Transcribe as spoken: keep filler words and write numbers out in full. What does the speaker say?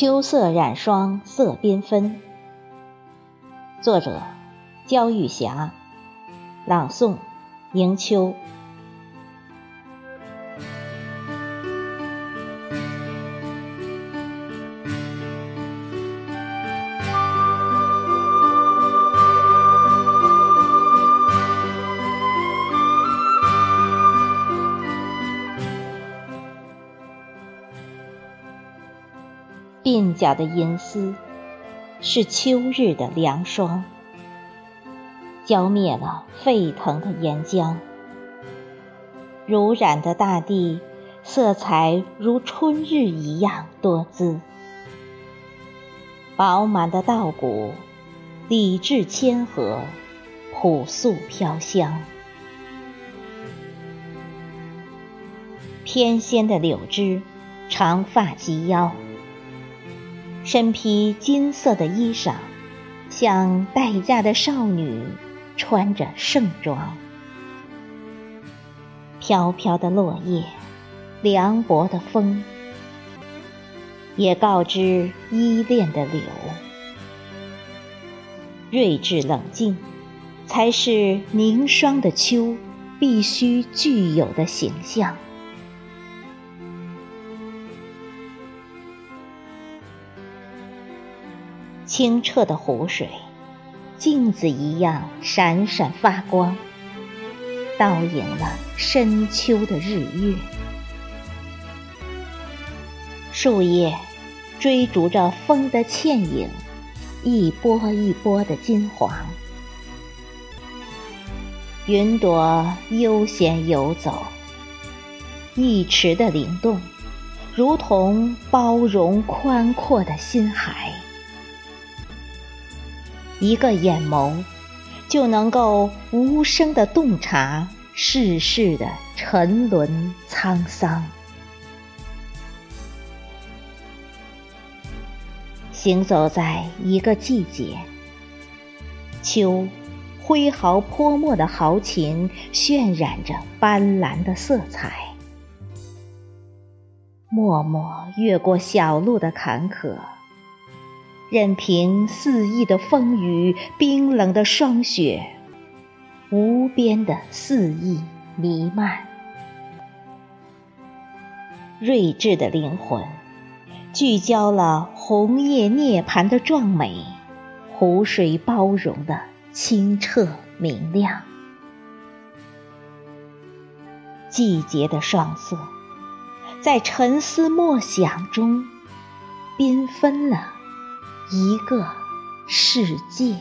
秋色染霜色缤纷。作者：焦裕霞，朗诵：迎秋。鬓角的银丝是秋日的凉霜，浇灭了沸腾的岩浆。濡染的大地色彩如春日一样多姿，饱满的稻谷理智谦和，朴素飘香。翩跹的柳枝长发及腰，身披金色的衣裳，像待嫁的少女穿着盛装。飘飘的落叶，凉薄的风，也告知依恋的柳。睿智冷静，才是凝霜的秋必须具有的形象。清澈的湖水，镜子一样闪闪发光，倒映了深秋的日月。树叶追逐着风的倩影，一波一波的金黄。云朵悠闲游走，一池的灵动，如同包容宽阔的心海。一个眼眸，就能够无声地洞察世事的沉沦沧桑。行走在一个季节，秋挥毫泼墨的豪情渲染着斑斓的色彩。默默越过小路的坎坷，任凭肆意的风雨，冰冷的霜雪，无边的肆意弥漫。睿智的灵魂聚焦了红叶涅槃的壮美，湖水包容的清澈明亮。季节的双色在沉思默想中缤纷了一个世界。